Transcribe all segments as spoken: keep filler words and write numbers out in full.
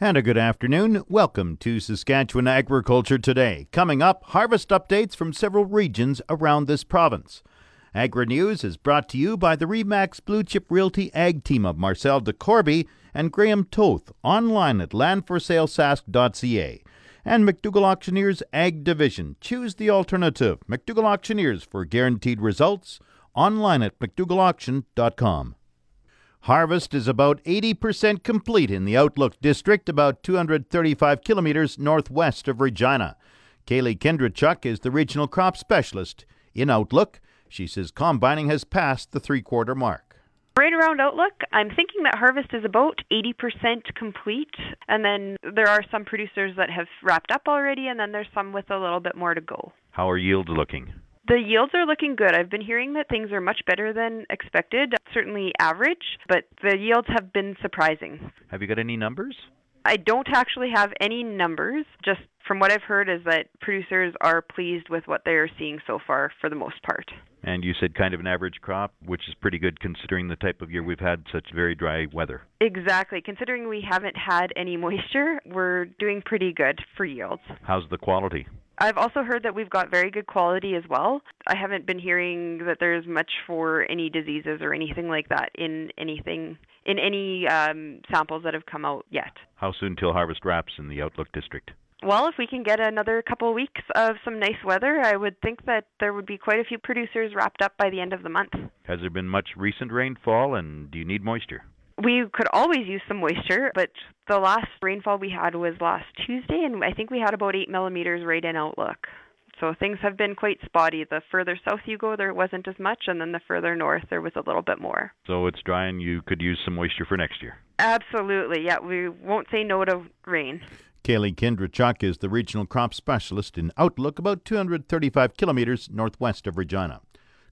And a good afternoon. Welcome to Saskatchewan Agriculture Today. Coming up, harvest updates from several regions around this province. Agri-News is brought to you by the R E-MAX Blue Chip Realty Ag Team of Marcel de Corby and Graham Toth, online at land for sale sask dot c a. And McDougall Auctioneers Ag Division. Choose the alternative. McDougall Auctioneers for guaranteed results, online at mcdougall auction dot com. Harvest is about eighty percent complete in the Outlook District, about two hundred thirty-five kilometers northwest of Regina. Kaylee Kendrachuk is the Regional Crop Specialist in Outlook. She says combining has passed the three-quarter mark. Right around Outlook, I'm thinking that harvest is about eighty percent complete, and then there are some producers that have wrapped up already, and then there's some with a little bit more to go. How are yields looking? The yields are looking good. I've been hearing that things are much better than expected, certainly average, but the yields have been surprising. Have you got any numbers? I don't actually have any numbers. Just from what I've heard is that producers are pleased with what they're seeing so far for the most part. And you said kind of an average crop, which is pretty good considering the type of year we've had, such very dry weather. Exactly. Considering we haven't had any moisture, we're doing pretty good for yields. How's the quality? I've also heard that we've got very good quality as well. I haven't been hearing that there's much for any diseases or anything like that in anything in any um, samples that have come out yet. How soon till harvest wraps in the Outlook District? Well, if we can get another couple of weeks of some nice weather, I would think that there would be quite a few producers wrapped up by the end of the month. Has there been much recent rainfall, and do you need moisture? We could always use some moisture, but the last rainfall we had was last Tuesday, and I think we had about eight millimeters right in Outlook. So things have been quite spotty. The further south you go, there wasn't as much, and then the further north, there was a little bit more. So it's dry, and you could use some moisture for next year? Absolutely, yeah. We won't say no to rain. Kaylee Kendrachuk is the Regional Crop Specialist in Outlook, about two hundred thirty-five kilometers northwest of Regina.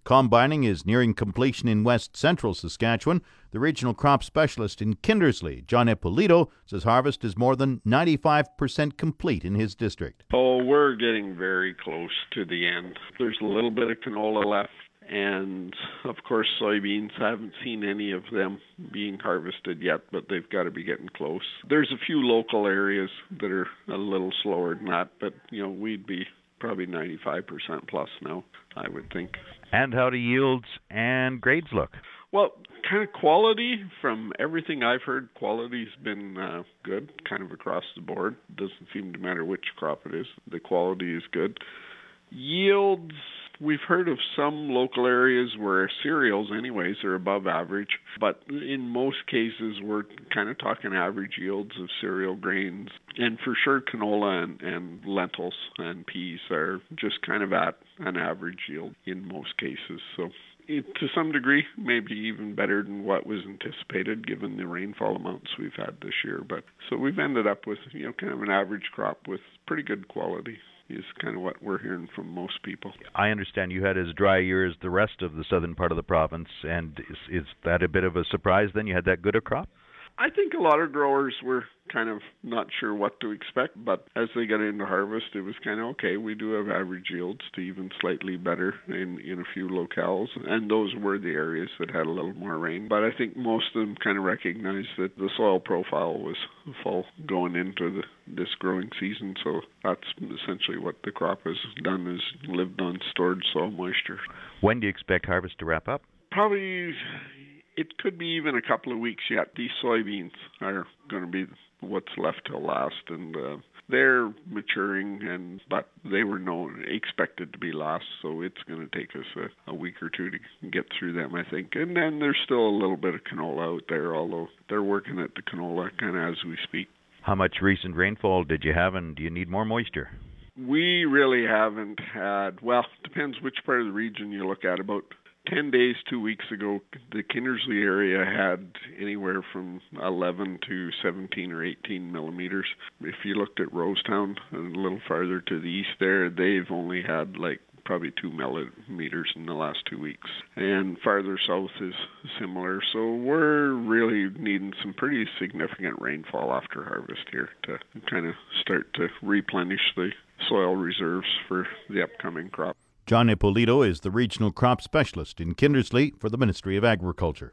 Combining is nearing completion in west central Saskatchewan. The Regional Crop Specialist in Kindersley, John Ippolito, says harvest is more than ninety-five percent complete in his district. Oh, we're getting very close to the end. There's a little bit of canola left, and of course soybeans. I haven't seen any of them being harvested yet, but they've got to be getting close. There's a few local areas that are a little slower than that, but you know, we'd be probably ninety-five percent plus now, I would think. And how do yields and grades look? Well, kind of quality, from everything I've heard, quality's been uh, good, kind of across the board. Doesn't seem to matter which crop it is. The quality is good. Yields, we've heard of some local areas where cereals anyways are above average, but in most cases we're kind of talking average yields of cereal grains, and for sure canola and, and lentils and peas are just kind of at an average yield in most cases. So it, to some degree, maybe even better than what was anticipated given the rainfall amounts we've had this year. But so we've ended up with, you know, kind of an average crop with pretty good quality, is kind of what we're hearing from most people. I understand you had as dry a year as the rest of the southern part of the province, and is, is that a bit of a surprise then? You had that good a crop? I think a lot of growers were kind of not sure what to expect, but as they got into harvest, it was kind of, okay, we do have average yields to even slightly better in, in a few locales, and those were the areas that had a little more rain. But I think most of them kind of recognized that the soil profile was full going into the, this growing season, so that's essentially what the crop has done, is lived on stored soil moisture. When do you expect harvest to wrap up? Probably... It could be even a couple of weeks yet. These soybeans are going to be what's left till last, and uh, they're maturing, and but they were known expected to be last, so it's going to take us a, a week or two to get through them, I think. And then there's still a little bit of canola out there, although they're working at the canola kind of as we speak. How much recent rainfall did you have, and do you need more moisture? We really haven't had, well, depends which part of the region you look at. About ten days, two weeks ago, the Kindersley area had anywhere from eleven to seventeen or eighteen millimeters. If you looked at Rosetown, a little farther to the east there, they've only had like probably two millimeters in the last two weeks. And farther south is similar. So we're really needing some pretty significant rainfall after harvest here to kind of start to replenish the soil reserves for the upcoming crop. John Ippolito is the Regional Crop Specialist in Kindersley for the Ministry of Agriculture.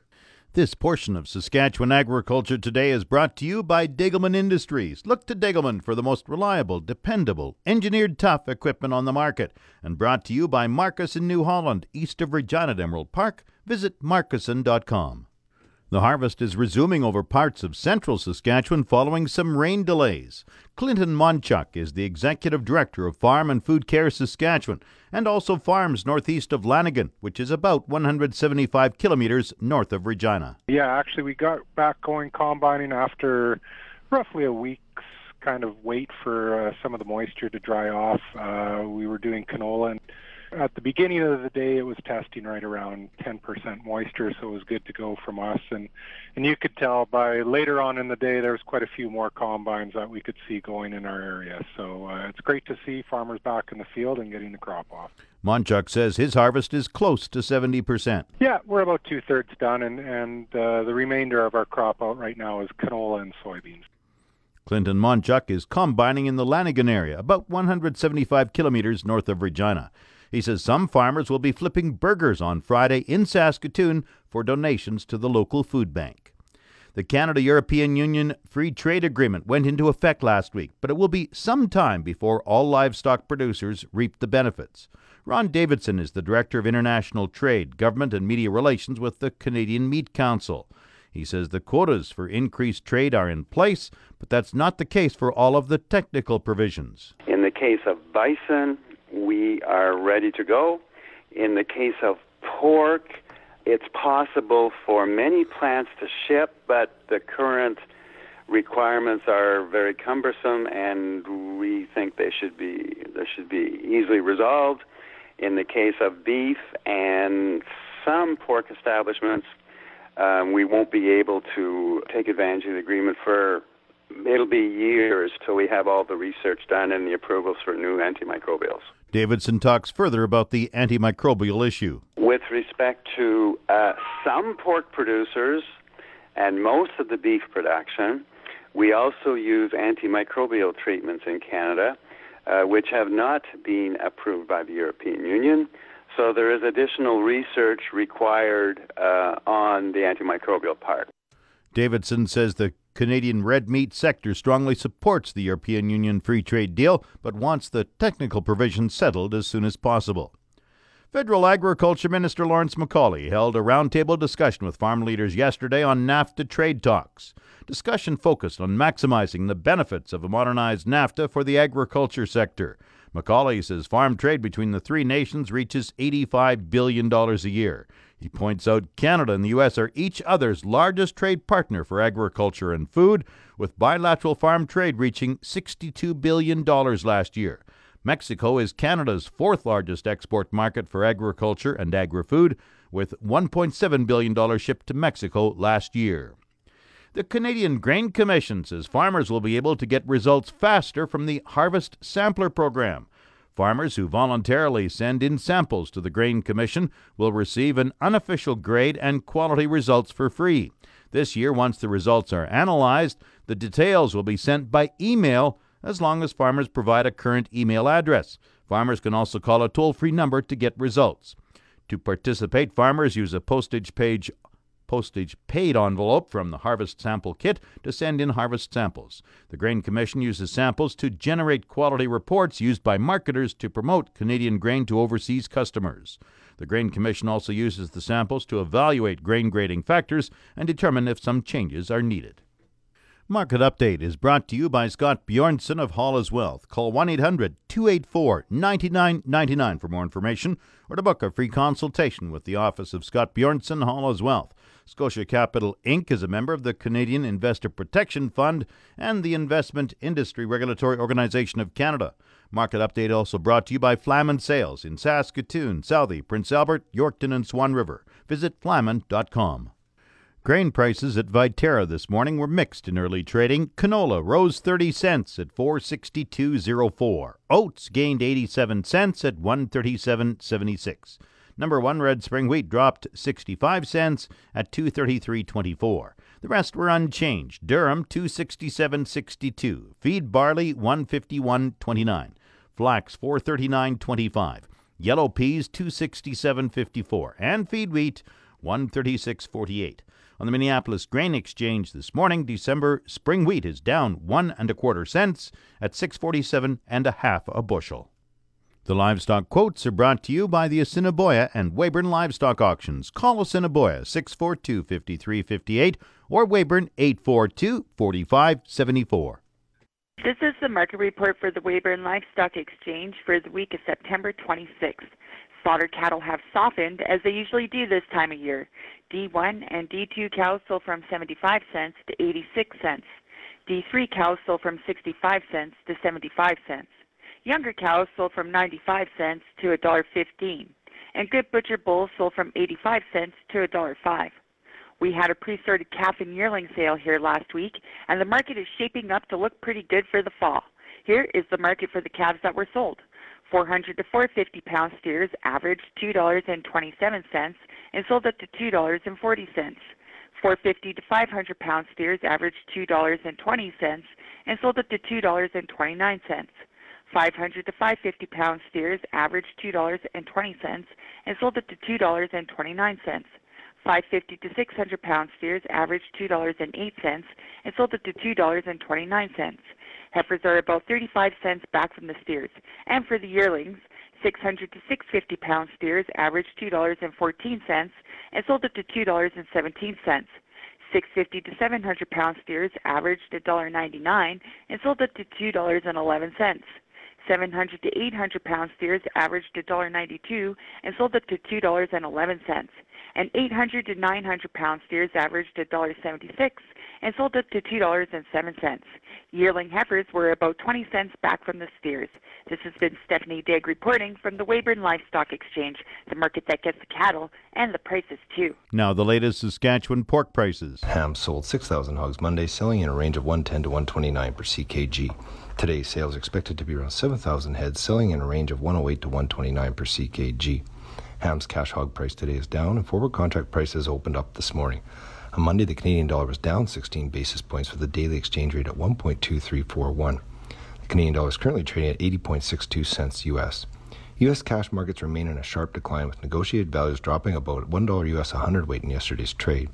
This portion of Saskatchewan Agriculture Today is brought to you by Degelman Industries. Look to Degelman for the most reliable, dependable, engineered tough equipment on the market. And brought to you by Marcus in New Holland, east of Regina at Emerald Park. Visit marcuson dot com. The harvest is resuming over parts of central Saskatchewan following some rain delays. Clinton Monchuk is the Executive Director of Farm and Food Care Saskatchewan and also farms northeast of Lanigan, which is about one hundred seventy-five kilometres north of Regina. Yeah, actually we got back going combining after roughly a week's kind of wait for uh, some of the moisture to dry off. Uh, we were doing canola, and at the beginning of the day, it was testing right around ten percent moisture, so it was good to go from us. And, and you could tell by later on in the day, there was quite a few more combines that we could see going in our area. So uh, it's great to see farmers back in the field and getting the crop off. Monchuk says his harvest is close to seventy percent. Yeah, we're about two-thirds done, and, and uh, the remainder of our crop out right now is canola and soybeans. Clinton Monchuk is combining in the Lanigan area, about one hundred seventy-five kilometres north of Regina. He says some farmers will be flipping burgers on Friday in Saskatoon for donations to the local food bank. The Canada-European Union Free Trade Agreement went into effect last week, but it will be some time before all livestock producers reap the benefits. Ron Davidson is the Director of International Trade, Government and Media Relations with the Canadian Meat Council. He says the quotas for increased trade are in place, but that's not the case for all of the technical provisions. In the case of bison, we are ready to go. In the case of pork, it's possible for many plants to ship, but the current requirements are very cumbersome, and we think they should be they should be easily resolved. In the case of beef and some pork establishments, um, we won't be able to take advantage of the agreement for it'll be years till we have all the research done and the approvals for new antimicrobials. Davidson talks further about the antimicrobial issue. With respect to uh, some pork producers and most of the beef production, we also use antimicrobial treatments in Canada, uh, which have not been approved by the European Union. So there is additional research required uh, on the antimicrobial part. Davidson says the Canadian red meat sector strongly supports the European Union free trade deal, but wants the technical provisions settled as soon as possible. Federal Agriculture Minister Lawrence Macaulay held a roundtable discussion with farm leaders yesterday on NAFTA trade talks. Discussion focused on maximizing the benefits of a modernized NAFTA for the agriculture sector. Macaulay says farm trade between the three nations reaches eighty-five billion dollars a year. He points out Canada and the U S are each other's largest trade partner for agriculture and food, with bilateral farm trade reaching sixty-two billion dollars last year. Mexico is Canada's fourth largest export market for agriculture and agri-food, with one point seven billion dollars shipped to Mexico last year. The Canadian Grain Commission says farmers will be able to get results faster from the Harvest Sampler program. Farmers who voluntarily send in samples to the Grain Commission will receive an unofficial grade and quality results for free. This year, once the results are analyzed, the details will be sent by email as long as farmers provide a current email address. Farmers can also call a toll-free number to get results. To participate, farmers use a postage page postage paid envelope from the Harvest Sample Kit to send in harvest samples. The Grain Commission uses samples to generate quality reports used by marketers to promote Canadian grain to overseas customers. The Grain Commission also uses the samples to evaluate grain grading factors and determine if some changes are needed. Market Update is brought to you by Scott Bjornson of Hollis Wealth. Call one eight hundred two eight four nine nine nine nine for more information or to book a free consultation with the office of Scott Bjornson, Hollis Wealth. Scotia Capital Incorporated is a member of the Canadian Investor Protection Fund and the Investment Industry Regulatory Organization of Canada. Market Update also brought to you by Flamin Sales in Saskatoon, Southie, Prince Albert, Yorkton and Swan River. Visit flamin dot com. Grain prices at Viterra this morning were mixed in early trading. Canola rose thirty cents at four sixty-two oh four. Oats gained eighty-seven cents at one thirty-seven seventy-six. Number one red spring wheat dropped sixty-five cents at two thirty-three twenty-four. The rest were unchanged. Durum two sixty-seven sixty-two. Feed barley one fifty-one twenty-nine. Flax four thirty-nine twenty-five. Yellow peas two sixty-seven fifty-four. And feed wheat one thirty-six forty-eight. On the Minneapolis Grain Exchange this morning, December spring wheat is down one and a quarter cents at six forty-seven and a half a bushel. The livestock quotes are brought to you by the Assiniboia and Weyburn Livestock Auctions. Call Assiniboia six four two, five three five eight or Weyburn eight four two, four five seven four. This is the market report for the Weyburn Livestock Exchange for the week of September twenty-sixth. Slaughter cattle have softened, as they usually do this time of year. D one and D two cows sold from seventy-five cents to eighty-six cents. D three cows sold from sixty-five cents to seventy-five cents. Younger cows sold from ninety-five cents to one dollar fifteen. And good butcher bulls sold from eighty-five cents to one dollar five. We had a pre-sorted calf and yearling sale here last week, and the market is shaping up to look pretty good for the fall. Here is the market for the calves that were sold. four hundred to four hundred fifty pound steers averaged two dollars and twenty-seven cents and sold up to two dollars and forty cents. four hundred fifty to five hundred pound steers averaged two dollars and twenty cents and sold up to two dollars and twenty-nine cents. five hundred to five hundred fifty pound steers averaged two dollars and twenty cents and sold up to two dollars and twenty-nine cents. five hundred fifty to six hundred pound steers averaged two dollars and eight cents and sold up to two dollars and twenty-nine cents. Heifers are about thirty-five cents back from the steers. And for the yearlings, six hundred to six hundred fifty pound steers averaged two dollars and fourteen cents and sold up to two dollars and seventeen cents. six hundred fifty to seven hundred pound steers averaged one dollar ninety-nine and sold up to two dollars and eleven cents. seven hundred to eight hundred pound steers averaged one dollar ninety-two and sold up to two dollars and eleven cents. And eight hundred to nine hundred pound steers averaged one dollar seventy-six and sold up to two dollars and seven cents. Yearling heifers were about twenty cents back from the steers. This has been Stephanie Digg reporting from the Weyburn Livestock Exchange, the market that gets the cattle and the prices too. Now the latest Saskatchewan pork prices. Ham sold six thousand hogs Monday, selling in a range of one ten to one twenty-nine per C K G. Today's sales expected to be around seven thousand heads, selling in a range of one oh eight to one twenty-nine per C K G. Ham's cash hog price today is down, and forward contract prices opened up this morning. On Monday, the Canadian dollar was down sixteen basis points with the daily exchange rate at one point two three four one. The Canadian dollar is currently trading at eighty point six two cents U S. U S cash markets remain in a sharp decline, with negotiated values dropping about one dollar U S a hundredweight in yesterday's trade.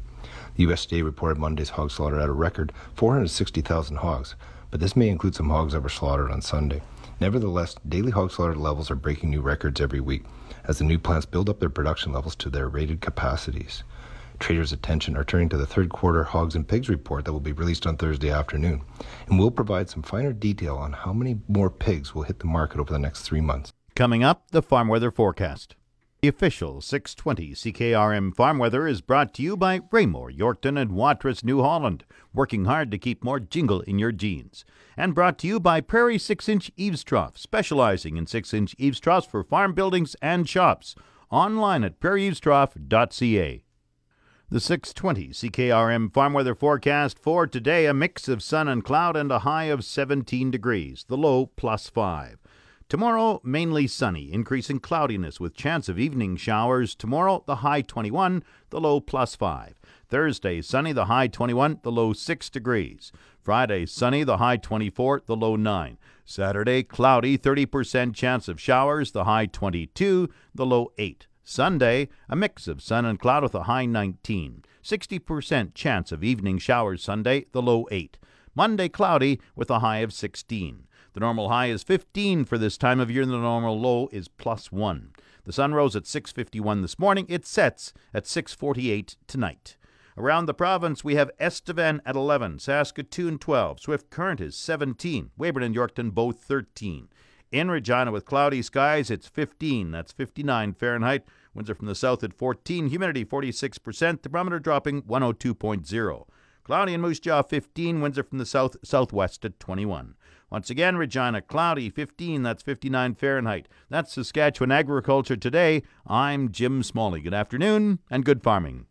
The U S D A reported Monday's hog slaughter at a record four hundred sixty thousand hogs, but this may include some hogs that were slaughtered on Sunday. Nevertheless, daily hog slaughter levels are breaking new records every week as the new plants build up their production levels to their rated capacities. Traders' attention are turning to the third quarter hogs and pigs report that will be released on Thursday afternoon, and will provide some finer detail on how many more pigs will hit the market over the next three months. Coming up, the farm weather forecast. The official six twenty C K R M farm weather is brought to you by Raymore, Yorkton, and Watrous, New Holland, working hard to keep more jingle in your jeans. And brought to you by Prairie six inch Eaves Trough, specializing in six inch eaves troughs for farm buildings and shops. Online at prairie eaves trough dot c a. The six twenty C K R M farm weather forecast for today, a mix of sun and cloud and a high of seventeen degrees, the low plus five. Tomorrow, mainly sunny, increasing cloudiness with chance of evening showers. Tomorrow, the high twenty-one, the low plus five. Thursday, sunny, the high twenty-one, the low six degrees. Friday, sunny, the high twenty-four, the low nine. Saturday, cloudy, thirty percent chance of showers, the high twenty-two, the low eight. Sunday, a mix of sun and cloud with a high nineteen. sixty percent chance of evening showers Sunday, the low eight. Monday, cloudy with a high of sixteen. The normal high is fifteen for this time of year, and the normal low is plus one. The sun rose at six fifty-one this morning. It sets at six forty-eight tonight. Around the province, we have Estevan at eleven, Saskatoon twelve, Swift Current is seventeen, Weyburn and Yorkton both thirteen. In Regina with cloudy skies, it's fifteen. That's fifty-nine Fahrenheit. Winds are from the south at fourteen, humidity forty-six percent, the barometer dropping one oh two point oh. Cloudy in Moose Jaw, fifteen. Winds are from the south, southwest at twenty-one. Once again, Regina, cloudy, fifteen. That's fifty-nine Fahrenheit. That's Saskatchewan Agriculture Today. I'm Jim Smalley. Good afternoon and good farming.